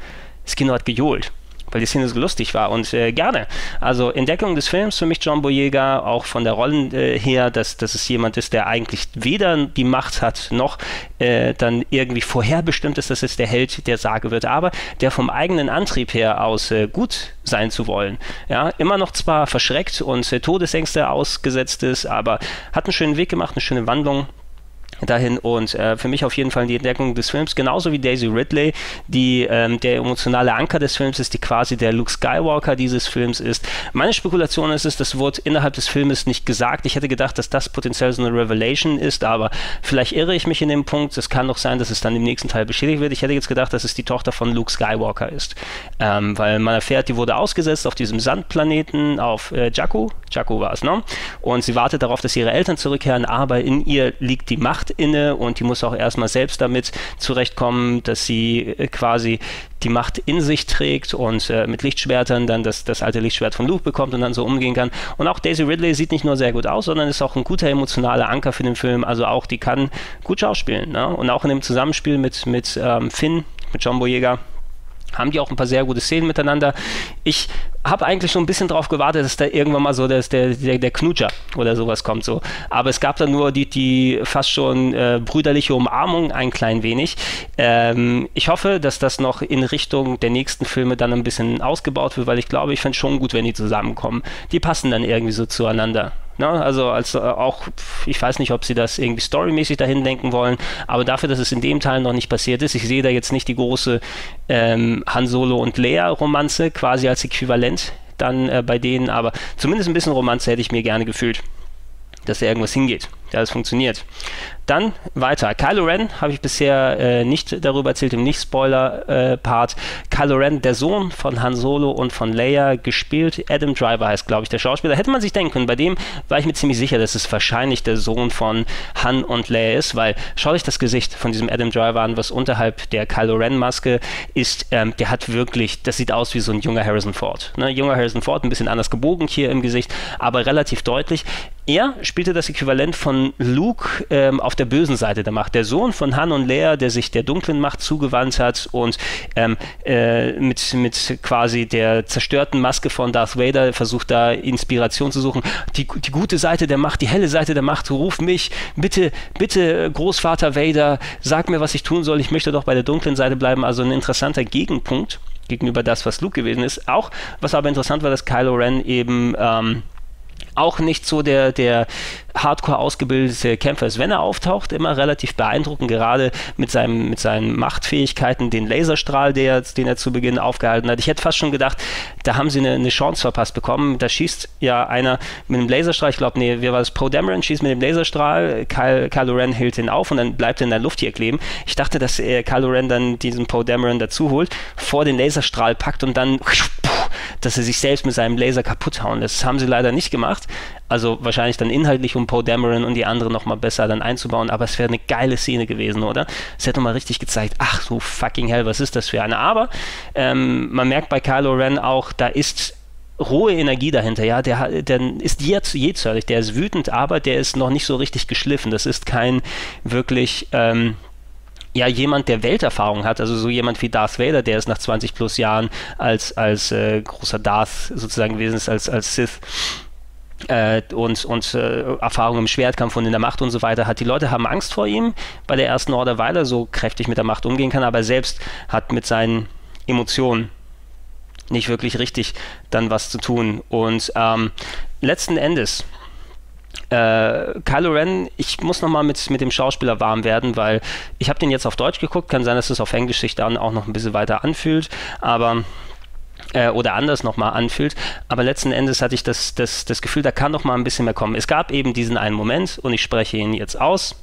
Das Kino hat gejohlt. weil die Szene so lustig war und äh, gerne. Also Entdeckung des Films für mich John Boyega, auch von der Rolle äh, her, dass, dass es jemand ist, der eigentlich weder die Macht hat, noch äh, dann irgendwie vorherbestimmt ist, dass es der Held der Sage wird, aber der vom eigenen Antrieb her aus äh, gut sein zu wollen. Ja, immer noch zwar verschreckt und äh, Todesängste ausgesetzt ist, aber hat einen schönen Weg gemacht, eine schöne Wandlung dahin und äh, für mich auf jeden Fall die Entdeckung des Films, genauso wie Daisy Ridley, die ähm, der emotionale Anker des Films ist, die quasi der Luke Skywalker dieses Films ist. Meine Spekulation ist, ist das wurde innerhalb des Filmes nicht gesagt. Ich hätte gedacht, dass das potenziell so eine Revelation ist, aber vielleicht irre ich mich in dem Punkt. Es kann doch sein, dass es dann im nächsten Teil bestätigt wird. Ich hätte jetzt gedacht, dass es die Tochter von Luke Skywalker ist, ähm, weil man erfährt, die wurde ausgesetzt auf diesem Sandplaneten, auf äh, Jakku. Jakku war es, ne? Und sie wartet darauf, dass ihre Eltern zurückkehren, aber in ihr liegt die Macht inne und die muss auch erstmal selbst damit zurechtkommen, dass sie quasi die Macht in sich trägt und äh, mit Lichtschwertern dann das, das alte Lichtschwert von Luke bekommt und dann so umgehen kann. Und auch Daisy Ridley sieht nicht nur sehr gut aus, sondern ist auch ein guter emotionaler Anker für den Film. Also auch, die kann gut schauspielen. Ne? Und auch in dem Zusammenspiel mit, mit ähm, Finn, mit John Boyega, haben die auch ein paar sehr gute Szenen miteinander. Ich habe eigentlich schon ein bisschen drauf gewartet, dass da irgendwann mal so dass der, der, der Knutscher oder sowas kommt. So. Aber es gab da nur die, die fast schon äh, brüderliche Umarmung ein klein wenig. Ähm, ich hoffe, dass das noch in Richtung der nächsten Filme dann ein bisschen ausgebaut wird, weil ich glaube, ich fände es schon gut, wenn die zusammenkommen. Die passen dann irgendwie so zueinander. Na, also als äh, auch, ich weiß nicht, ob sie das irgendwie storymäßig dahin denken wollen, aber dafür, dass es in dem Teil noch nicht passiert ist, ich sehe da jetzt nicht die große ähm, Han Solo und Leia-Romanze quasi als Äquivalent dann äh, bei denen, aber zumindest ein bisschen Romanze hätte ich mir gerne gefühlt, dass da irgendwas hingeht, dass es funktioniert. Dann weiter. Kylo Ren habe ich bisher äh, nicht darüber erzählt, im Nicht-Spoiler-Part. Äh, Kylo Ren, der Sohn von Han Solo und von Leia, gespielt. Adam Driver heißt, glaube ich, der Schauspieler. Hätte man sich denken können. Bei dem war ich mir ziemlich sicher, dass es wahrscheinlich der Sohn von Han und Leia ist, weil schaut euch das Gesicht von diesem Adam Driver an, was unterhalb der Kylo Ren-Maske ist. Ähm, der hat wirklich, das sieht aus wie so ein junger Harrison Ford. Ne? Junger Harrison Ford, ein bisschen anders gebogen hier im Gesicht, aber relativ deutlich. Er spielte das Äquivalent von Luke ähm, auf der bösen Seite der Macht. Der Sohn von Han und Leia, der sich der dunklen Macht zugewandt hat und ähm, äh, mit, mit quasi der zerstörten Maske von Darth Vader versucht, da Inspiration zu suchen. Die, die gute Seite der Macht, die helle Seite der Macht, ruf mich, bitte, bitte Großvater Vader, sag mir, was ich tun soll, ich möchte doch bei der dunklen Seite bleiben. Also ein interessanter Gegenpunkt gegenüber das, was Luke gewesen ist. Auch, was aber interessant war, dass Kylo Ren eben ähm, auch nicht so der, der hardcore ausgebildete Kämpfer ist. Wenn er auftaucht, immer relativ beeindruckend, gerade mit, seinem, mit seinen Machtfähigkeiten, den Laserstrahl, der, den er zu Beginn aufgehalten hat. Ich hätte fast schon gedacht, da haben sie eine, eine Chance verpasst bekommen. Da schießt ja einer mit dem Laserstrahl, ich glaube, nee, wer war das? Poe Dameron schießt mit dem Laserstrahl, Ky Kylo Ren hält ihn auf und dann bleibt er in der Luft hier kleben. Ich dachte, dass äh, Kylo Ren dann diesen Poe Dameron dazu holt, vor den Laserstrahl packt und dann, dass er sich selbst mit seinem Laser kaputt hauen lässt. Das haben sie leider nicht gemacht. Also wahrscheinlich dann inhaltlich, um Poe Dameron und die anderen nochmal besser dann einzubauen. Aber es wäre eine geile Szene gewesen, oder? Es hätte nochmal richtig gezeigt, ach so fucking hell, was ist das für eine? Aber ähm, man merkt bei Kylo Ren auch, da ist rohe Energie dahinter, ja, der, der ist jetzt jähzornig, der ist wütend, aber der ist noch nicht so richtig geschliffen. Das ist kein wirklich... Ähm, ja, jemand, der Welterfahrung hat, also so jemand wie Darth Vader, der ist nach zwanzig plus Jahren als, als äh, großer Darth sozusagen gewesen ist, als, als Sith äh, und, und äh, Erfahrung im Schwertkampf und in der Macht und so weiter hat. Die Leute haben Angst vor ihm bei der ersten Order, weil er so kräftig mit der Macht umgehen kann, aber selbst hat mit seinen Emotionen nicht wirklich richtig dann was zu tun. Und ähm, letzten Endes... Äh, Kylo Ren, ich muss nochmal mit, mit dem Schauspieler warm werden, weil ich habe den jetzt auf Deutsch geguckt, kann sein, dass es auf Englisch sich dann auch noch ein bisschen weiter anfühlt, aber äh, oder anders nochmal anfühlt, aber letzten Endes hatte ich das, das, das Gefühl, da kann noch mal ein bisschen mehr kommen. Es gab eben diesen einen Moment, und ich spreche ihn jetzt aus,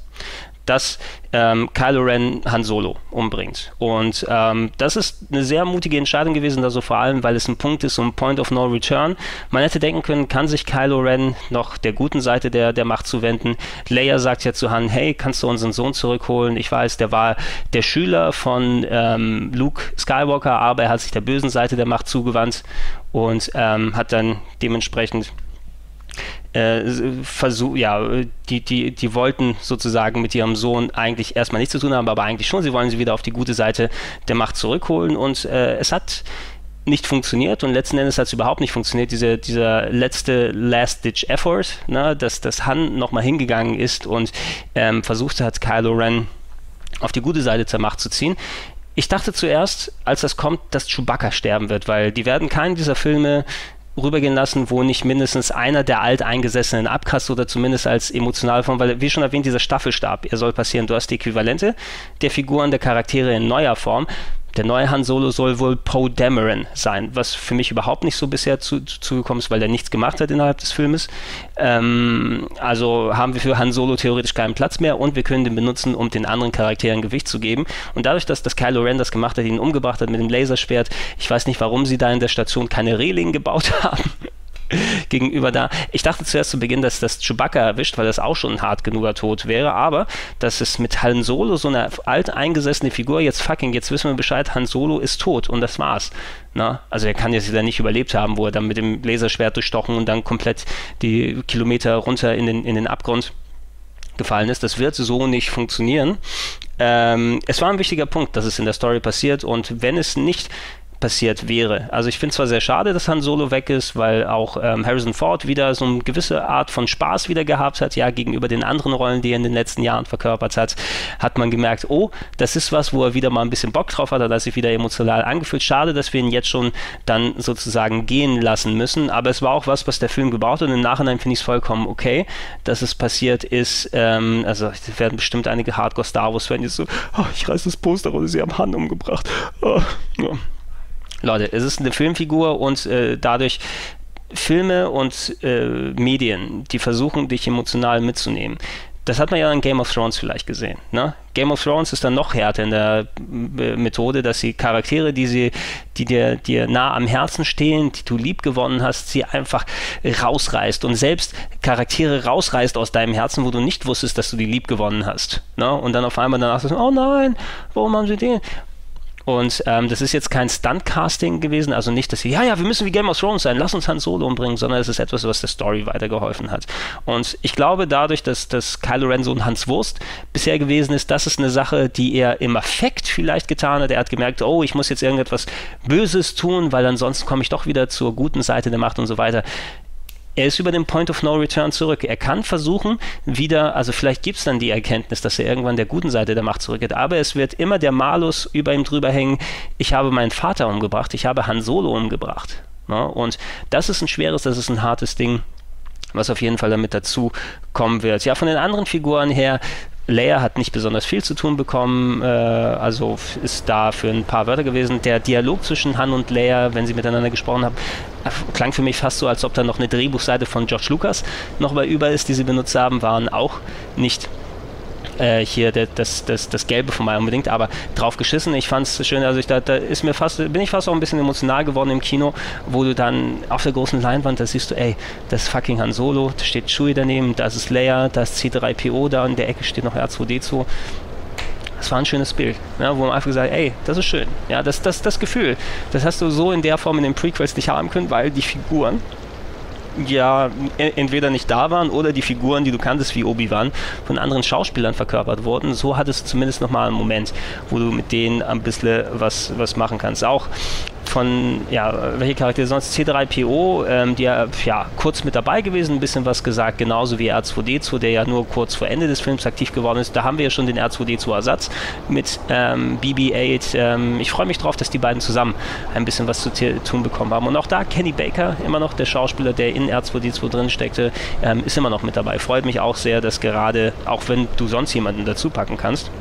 dass ähm, Kylo Ren Han Solo umbringt. Und ähm, das ist eine sehr mutige Entscheidung gewesen, also vor allem, weil es ein Punkt ist, so ein Point of No Return. Man hätte denken können, kann sich Kylo Ren noch der guten Seite der, der Macht zuwenden. Leia sagt ja zu Han, hey, kannst du unseren Sohn zurückholen? Ich weiß, der war der Schüler von ähm, Luke Skywalker, aber er hat sich der bösen Seite der Macht zugewandt und ähm, hat dann dementsprechend Versuch, ja, die, die, die wollten sozusagen mit ihrem Sohn eigentlich erstmal nichts zu tun haben, aber eigentlich schon, sie wollen sie wieder auf die gute Seite der Macht zurückholen und äh, es hat nicht funktioniert und letzten Endes hat es überhaupt nicht funktioniert, diese, dieser letzte Last-Ditch-Effort, ne, dass, dass Han nochmal hingegangen ist und ähm, versucht hat, Kylo Ren auf die gute Seite zur Macht zu ziehen. Ich dachte zuerst, als das kommt, dass Chewbacca sterben wird, weil die werden keinen dieser Filme rübergehen lassen, wo nicht mindestens einer der Alteingesessenen abkratzt oder zumindest als emotional von, weil, wie schon erwähnt, dieser Staffelstab, er soll passieren, du hast die Äquivalente der Figuren, der Charaktere in neuer Form. Der neue Han Solo soll wohl Poe Dameron sein, was für mich überhaupt nicht so bisher zugekommen zu, ist, weil der nichts gemacht hat innerhalb des Filmes. Ähm, also haben wir für Han Solo theoretisch keinen Platz mehr und wir können den benutzen, um den anderen Charakteren Gewicht zu geben. Und dadurch, dass das Kylo Ren das gemacht hat, ihn umgebracht hat mit dem Laserschwert, ich weiß nicht, warum sie da in der Station keine Reling gebaut haben. Gegenüber da. Ich dachte zuerst zu Beginn, dass das Chewbacca erwischt, weil das auch schon ein hart genuger Tod wäre, aber dass es mit Han Solo, so eine alteingesessene Figur, jetzt fucking, jetzt wissen wir Bescheid, Han Solo ist tot und das war's. Na? Also er kann jetzt wieder nicht überlebt haben, wo er dann mit dem Laserschwert durchstochen und dann komplett die Kilometer runter in den, in den Abgrund gefallen ist. Das wird so nicht funktionieren. Ähm, es war ein wichtiger Punkt, dass es in der Story passiert und wenn es nicht passiert wäre. Also ich finde es zwar sehr schade, dass Han Solo weg ist, weil auch ähm, Harrison Ford wieder so eine gewisse Art von Spaß wieder gehabt hat, ja, gegenüber den anderen Rollen, die er in den letzten Jahren verkörpert hat, hat man gemerkt, oh, das ist was, wo er wieder mal ein bisschen Bock drauf hat, da hat sich wieder emotional angefühlt. Schade, dass wir ihn jetzt schon dann sozusagen gehen lassen müssen, aber es war auch was, was der Film gebraucht hat und im Nachhinein finde ich es vollkommen okay, dass es passiert ist. Ähm, also werden bestimmt einige Hardcore-Star Wars-Fans jetzt so, oh, ich reiß das Poster runter, sie haben Han umgebracht. Oh, ja. Leute, es ist eine Filmfigur und äh, dadurch Filme und äh, Medien, die versuchen, dich emotional mitzunehmen. Das hat man ja in Game of Thrones vielleicht gesehen. Ne? Game of Thrones ist dann noch härter in der äh, Methode, dass sie Charaktere, die, sie, die dir, dir nah am Herzen stehen, die du lieb gewonnen hast, sie einfach rausreißt und selbst Charaktere rausreißt aus deinem Herzen, wo du nicht wusstest, dass du die lieb gewonnen hast. Ne? Und dann auf einmal danach sagst du, oh nein, warum haben sie den? Und ähm, das ist jetzt kein Stunt-Casting gewesen, also nicht, dass sie, ja, ja, wir müssen wie Game of Thrones sein, lass uns Han Solo umbringen, sondern es ist etwas, was der Story weitergeholfen hat. Und ich glaube, dadurch, dass, dass Kylo Ren so ein Hans Wurst bisher gewesen ist, das ist eine Sache, die er im Affekt vielleicht getan hat. Er hat gemerkt, oh, ich muss jetzt irgendetwas Böses tun, weil ansonsten komme ich doch wieder zur guten Seite der Macht und so weiter. Er ist über den Point of No Return zurück. Er kann versuchen, wieder, also vielleicht gibt es dann die Erkenntnis, dass er irgendwann der guten Seite der Macht zurückgeht, aber es wird immer der Malus über ihm drüber hängen, ich habe meinen Vater umgebracht, ich habe Han Solo umgebracht. Ja, und das ist ein schweres, das ist ein hartes Ding, was auf jeden Fall damit dazu kommen wird. Ja, von den anderen Figuren her, Leia hat nicht besonders viel zu tun bekommen, äh, also ist da für ein paar Wörter gewesen. Der Dialog zwischen Han und Leia, wenn sie miteinander gesprochen haben, klang für mich fast so, als ob da noch eine Drehbuchseite von George Lucas noch mal über ist, die sie benutzt haben, waren auch nicht äh, hier das, das, das, das Gelbe von mir unbedingt, aber drauf geschissen. Ich fand es schön, also ich, da, da ist mir fast, bin ich fast auch ein bisschen emotional geworden im Kino, wo du dann auf der großen Leinwand, da siehst du, ey, das ist fucking Han Solo, da steht Chewie daneben, das ist Leia, da ist C drei P O, da in der Ecke steht noch R zwei D zwei. Das war ein schönes Bild, ja, wo man einfach gesagt hat, ey, das ist schön. Ja, das, das, das Gefühl, das hast du so in der Form in den Prequels nicht haben können, weil die Figuren ja entweder nicht da waren oder die Figuren, die du kanntest, wie Obi-Wan, von anderen Schauspielern verkörpert wurden. So hattest du zumindest nochmal einen Moment, wo du mit denen ein bisschen was, was machen kannst. Auch von, ja, welche Charaktere sonst? C drei P O, ähm, die ja, ja kurz mit dabei gewesen, ein bisschen was gesagt, genauso wie R zwei D zwei, der ja nur kurz vor Ende des Films aktiv geworden ist. Da haben wir ja schon den R zwei D zwei-Ersatz mit ähm, B B acht. Ähm, ich freue mich drauf, dass die beiden zusammen ein bisschen was zu tun bekommen haben. Und auch da Kenny Baker, immer noch der Schauspieler, der in R zwei D zwei drin steckte, ähm, ist immer noch mit dabei. Freut mich auch sehr, dass gerade, auch wenn du sonst jemanden dazu packen kannst,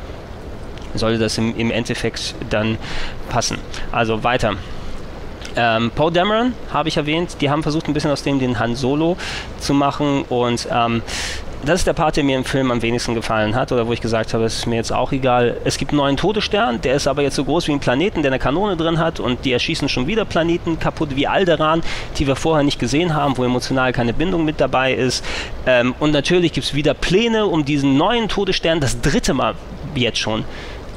sollte das im, im Endeffekt dann passen. Also weiter. Ähm, Poe Dameron habe ich erwähnt, die haben versucht, ein bisschen aus dem den Han Solo zu machen und ähm, das ist der Part, der mir im Film am wenigsten gefallen hat oder wo ich gesagt habe, es ist mir jetzt auch egal. Es gibt einen neuen Todesstern, der ist aber jetzt so groß wie ein Planeten, der eine Kanone drin hat und die erschießen schon wieder Planeten kaputt wie Alderaan, die wir vorher nicht gesehen haben, wo emotional keine Bindung mit dabei ist. Ähm, und natürlich gibt es wieder Pläne, um diesen neuen Todesstern das dritte Mal jetzt schon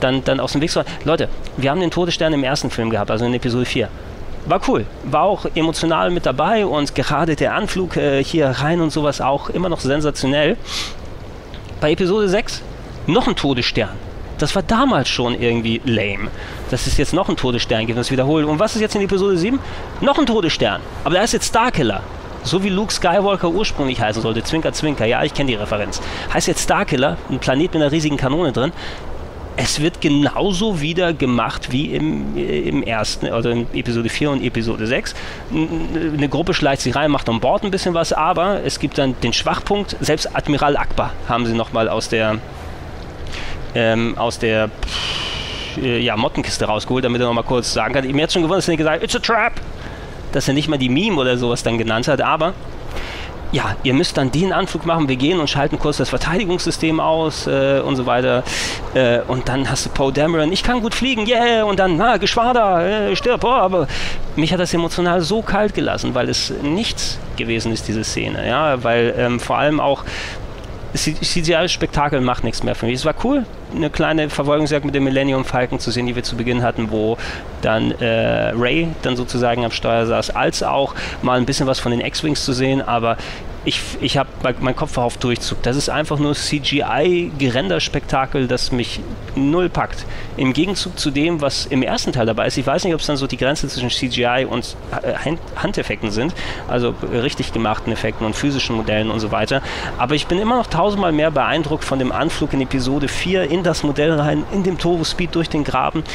dann, dann aus dem Weg zu halten. Leute, wir haben den Todesstern im ersten Film gehabt, also in Episode vier. War cool, war auch emotional mit dabei und gerade der Anflug äh, hier rein und sowas auch immer noch sensationell. Bei Episode sechs noch ein Todesstern. Das war damals schon irgendwie lame. Dass es jetzt noch einen Todesstern gibt und es wiederholt. Und was ist jetzt in Episode sieben? Noch ein Todesstern. Aber da ist jetzt Starkiller. So wie Luke Skywalker ursprünglich heißen sollte. Zwinker, Zwinker. Ja, ich kenne die Referenz. Heißt jetzt Starkiller, ein Planet mit einer riesigen Kanone drin. Es wird genauso wieder gemacht wie im, im ersten, also in Episode vier und Episode sechs. Eine Gruppe schleicht sich rein, macht an Bord ein bisschen was, aber es gibt dann den Schwachpunkt. Selbst Admiral Akbar haben sie nochmal aus der, ähm, aus der äh, ja, Mottenkiste rausgeholt, damit er nochmal kurz sagen kann. Ich mir jetzt schon gewundert, dass er nicht gesagt hat, it's a trap! Dass er nicht mal die Meme oder sowas dann genannt hat, aber... Ja, ihr müsst dann den Anflug machen, wir gehen und schalten kurz das Verteidigungssystem aus äh, und so weiter. Äh, und dann hast du Poe Dameron, ich kann gut fliegen, yeah, und dann, na, Geschwader, äh, stirb, oh, aber mich hat das emotional so kalt gelassen, weil es nichts gewesen ist, diese Szene, ja, weil ähm, vor allem auch C G I-Spektakel macht nichts mehr für mich. Es war cool, eine kleine Verfolgungsjagd mit dem Millennium Falcon zu sehen, die wir zu Beginn hatten, wo dann äh, Rey dann sozusagen am Steuer saß, als auch mal ein bisschen was von den X-Wings zu sehen, aber ich, ich habe mein Kopf war auf Durchzug. Das ist einfach nur C G I-Gerender-Spektakel, das mich null packt. Im Gegenzug zu dem, was im ersten Teil dabei ist, ich weiß nicht, ob es dann so die Grenze zwischen C G I und Handeffekten sind, also richtig gemachten Effekten und physischen Modellen und so weiter, aber ich bin immer noch tausendmal mehr beeindruckt von dem Anflug in Episode vier in das Modell rein, in dem Turbo-Speed durch den Graben.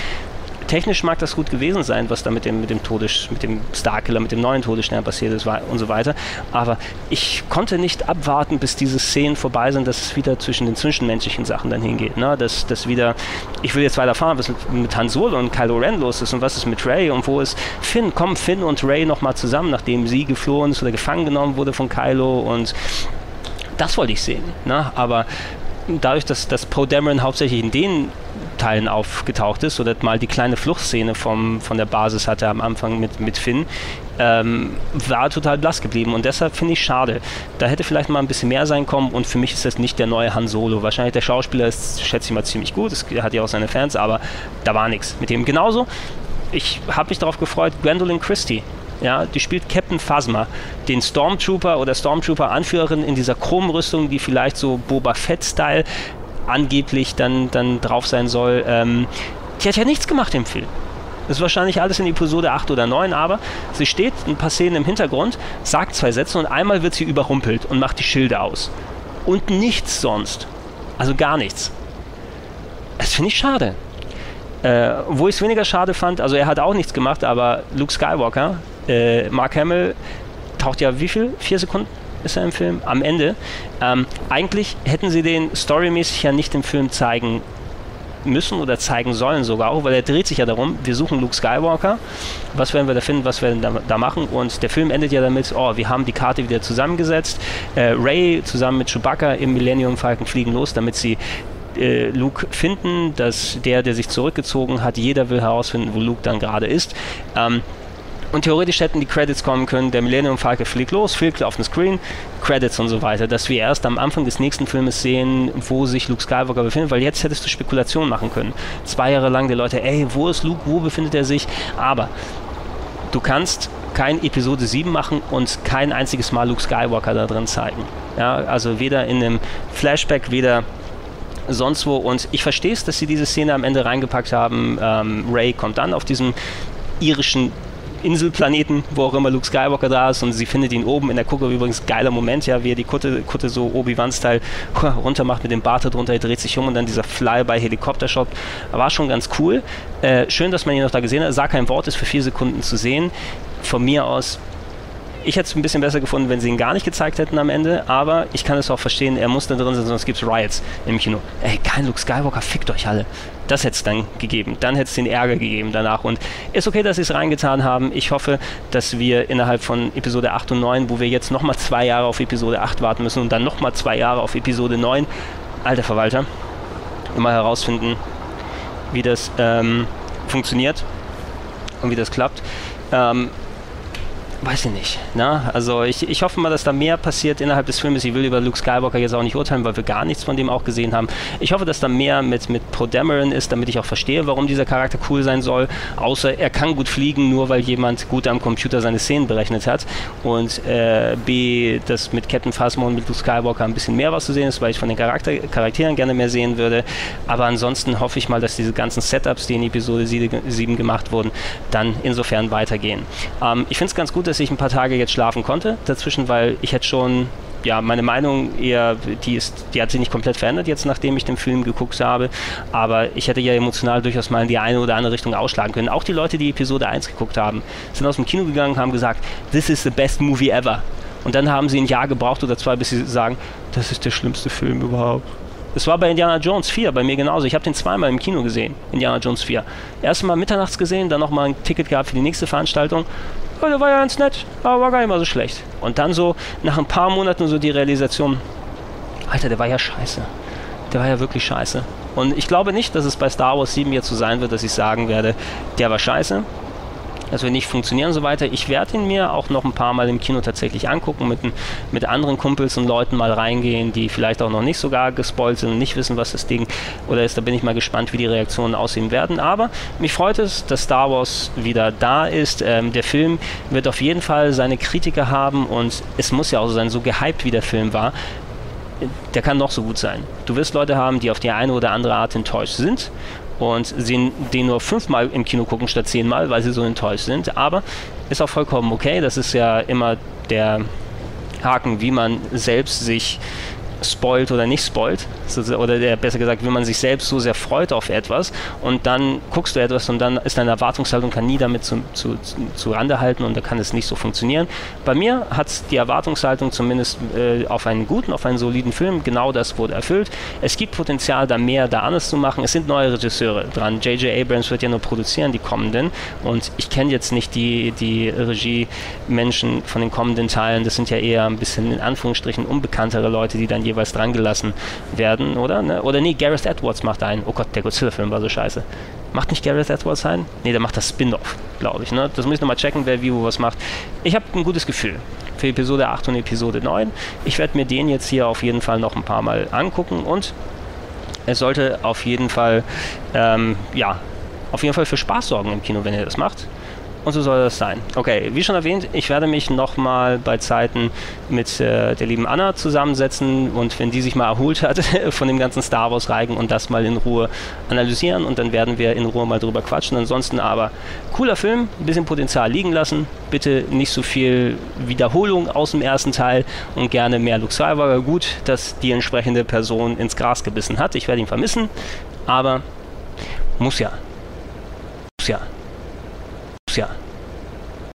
Technisch mag das gut gewesen sein, was da mit dem, mit dem Todes, mit dem Starkiller, mit dem neuen Todesstern passiert ist und so weiter, aber ich konnte nicht abwarten, bis diese Szenen vorbei sind, dass es wieder zwischen den zwischenmenschlichen Sachen dann hingeht, ne? Dass das wieder, ich will jetzt weiterfahren, was mit, mit Han Solo und Kylo Ren los ist und was ist mit Rey und wo ist Finn, kommen Finn und Rey nochmal zusammen, nachdem sie geflohen ist oder gefangen genommen wurde von Kylo, und das wollte ich sehen, ne? Aber dadurch, dass, dass Poe Dameron hauptsächlich in den Teilen aufgetaucht ist oder mal die kleine Fluchtszene vom, von der Basis hatte am Anfang mit, mit Finn, ähm, war total blass geblieben, und deshalb finde ich schade. Da hätte vielleicht mal ein bisschen mehr sein kommen, und für mich ist das nicht der neue Han Solo. Wahrscheinlich der Schauspieler ist, schätze ich mal, ziemlich gut, das hat ja auch seine Fans, aber da war nichts mit dem. Genauso, ich habe mich darauf gefreut, Gwendolyn Christie. Ja, die spielt Captain Phasma, den Stormtrooper oder Stormtrooper-Anführerin in dieser Chromrüstung, die vielleicht so Boba Fett-Style angeblich dann, dann drauf sein soll. Ähm, die hat ja nichts gemacht im Film. Das ist wahrscheinlich alles in Episode acht oder neun, aber sie steht ein paar Szenen im Hintergrund, sagt zwei Sätze, und einmal wird sie überrumpelt und macht die Schilde aus. Und nichts sonst. Also gar nichts. Das finde ich schade. Äh, wo ich es weniger schade fand, also er hat auch nichts gemacht, aber Luke Skywalker, Äh, Mark Hamill taucht ja wie viel? Vier Sekunden ist er im Film? Am Ende. Ähm, eigentlich hätten sie den storymäßig ja nicht im Film zeigen müssen oder zeigen sollen sogar auch, weil er dreht sich ja darum, wir suchen Luke Skywalker, was werden wir da finden, was werden wir da, da machen, und der Film endet ja damit, oh, wir haben die Karte wieder zusammengesetzt, äh, Rey zusammen mit Chewbacca im Millennium Falcon fliegen los, damit sie äh, Luke finden, dass der, der sich zurückgezogen hat, jeder will herausfinden, wo Luke dann gerade ist. Ähm, Und theoretisch hätten die Credits kommen können, der Millennium Falcon fliegt los, fliegt auf den Screen, Credits und so weiter, dass wir erst am Anfang des nächsten Filmes sehen, wo sich Luke Skywalker befindet, weil jetzt hättest du Spekulationen machen können. Zwei Jahre lang die Leute, ey, wo ist Luke, wo befindet er sich? Aber du kannst kein Episode sieben machen und kein einziges Mal Luke Skywalker da drin zeigen. Ja, also weder in einem Flashback, weder sonst wo. Und ich verstehe es, dass sie diese Szene am Ende reingepackt haben. Ähm, Rey kommt dann auf diesem irischen Inselplaneten, wo auch immer Luke Skywalker da ist, und sie findet ihn oben in der Kutte. Übrigens geiler Moment, ja, wie er die Kutte, Kutte so Obi-Wan-Style runter macht mit dem Bart darunter, er dreht sich um, und dann dieser Fly-by-Helikopter-Shot. War schon ganz cool. Äh, schön, dass man ihn noch da gesehen hat. Sah kein Wort, ist für vier Sekunden zu sehen. Von mir aus, ich hätte es ein bisschen besser gefunden, wenn sie ihn gar nicht gezeigt hätten am Ende, aber ich kann es auch verstehen, er muss da drin sein, sonst gibt es Riots im Kino. Ey, kein Luke Skywalker, fickt euch alle. Das hätte es dann gegeben. Dann hätte es den Ärger gegeben danach. Und ist okay, dass sie es reingetan haben. Ich hoffe, dass wir innerhalb von Episode acht und neun, wo wir jetzt nochmal zwei Jahre auf Episode acht warten müssen und dann nochmal zwei Jahre auf Episode neun, alter Verwalter, mal herausfinden, wie das ähm, funktioniert und wie das klappt. Ähm, weiß ich nicht. Na? Also ich, ich hoffe mal, dass da mehr passiert innerhalb des Filmes. Ich will über Luke Skywalker jetzt auch nicht urteilen, weil wir gar nichts von dem auch gesehen haben. Ich hoffe, dass da mehr mit, mit Poe Dameron ist, damit ich auch verstehe, warum dieser Charakter cool sein soll. Außer er kann gut fliegen, nur weil jemand gut am Computer seine Szenen berechnet hat. Und äh, B, dass mit Captain Phasma und mit Luke Skywalker ein bisschen mehr was zu sehen ist, weil ich von den Charakter Charakteren gerne mehr sehen würde. Aber ansonsten hoffe ich mal, dass diese ganzen Setups, die in Episode sieben gemacht wurden, dann insofern weitergehen. Ähm, ich finde es ganz gut, dass ich ein paar Tage jetzt schlafen konnte dazwischen, weil ich hätte schon, ja, meine Meinung eher, die ist, die hat sich nicht komplett verändert jetzt, nachdem ich den Film geguckt habe, aber ich hätte ja emotional durchaus mal in die eine oder andere Richtung ausschlagen können. Auch die Leute, die Episode eins geguckt haben, sind aus dem Kino gegangen und haben gesagt, this is the best movie ever. Und dann haben sie ein Jahr gebraucht oder zwei, bis sie sagen, das ist der schlimmste Film überhaupt. Es war bei Indiana Jones vier, bei mir genauso. Ich habe den zweimal im Kino gesehen, Indiana Jones vier. Erstmal mitternachts gesehen, dann nochmal ein Ticket gehabt für die nächste Veranstaltung. Oh, der war ja ganz nett, aber war gar nicht mal so schlecht. Und dann so nach ein paar Monaten so die Realisation, Alter, der war ja scheiße. Der war ja wirklich scheiße. Und ich glaube nicht, dass es bei Star Wars sieben jetzt so sein wird, dass ich sagen werde, der war scheiße. Das wird nicht funktionieren und so weiter. Ich werde ihn mir auch noch ein paar Mal im Kino tatsächlich angucken, mit, mit anderen Kumpels und Leuten mal reingehen, die vielleicht auch noch nicht sogar gespoilt sind und nicht wissen, was das Ding oder ist. Da bin ich mal gespannt, wie die Reaktionen aussehen werden. Aber mich freut es, dass Star Wars wieder da ist. Ähm, der Film wird auf jeden Fall seine Kritiker haben und es muss ja auch so sein, so gehypt wie der Film war, der kann noch so gut sein. Du wirst Leute haben, die auf die eine oder andere Art enttäuscht sind und sehen den nur fünfmal im Kino gucken statt zehnmal, weil sie so enttäuscht sind. Aber ist auch vollkommen okay. Das ist ja immer der Haken, wie man selbst sich spoilt oder nicht spoilt. Oder der, besser gesagt, wie man sich selbst so sehr freut auf etwas und dann guckst du etwas und dann ist deine Erwartungshaltung, kann nie damit zu, zu, zu, zu Rande halten und da kann es nicht so funktionieren. Bei mir hat die Erwartungshaltung zumindest äh, auf einen guten, auf einen soliden Film, genau das wurde erfüllt. Es gibt Potenzial, da mehr, da anders zu machen. Es sind neue Regisseure dran. J J Abrams wird ja nur produzieren, die kommenden, und ich kenne jetzt nicht die, die Regie-Menschen von den kommenden Teilen. Das sind ja eher ein bisschen in Anführungsstrichen unbekanntere Leute, die dann jeweils dran gelassen werden, oder? Ne? Oder nee, Gareth Edwards macht einen. Oh Gott, der Godzilla-Film war so scheiße. Macht nicht Gareth Edwards einen? Nee, der macht das Spin-Off, glaube ich. Ne? Das muss ich nochmal checken, wer wie wo was macht. Ich habe ein gutes Gefühl für Episode acht und Episode neun. Ich werde mir den jetzt hier auf jeden Fall noch ein paar Mal angucken und es sollte auf jeden Fall, ähm, ja, auf jeden Fall für Spaß sorgen im Kino, wenn ihr das macht. Und so soll das sein. Okay, wie schon erwähnt, ich werde mich nochmal bei Zeiten mit äh, der lieben Anna zusammensetzen und wenn die sich mal erholt hat von dem ganzen Star Wars Reigen und das mal in Ruhe analysieren und dann werden wir in Ruhe mal drüber quatschen. Ansonsten aber cooler Film, ein bisschen Potenzial liegen lassen. Bitte nicht so viel Wiederholung aus dem ersten Teil und gerne mehr Luke Skywalker. Gut, dass die entsprechende Person ins Gras gebissen hat. Ich werde ihn vermissen, aber muss ja. Muss ja. Ja.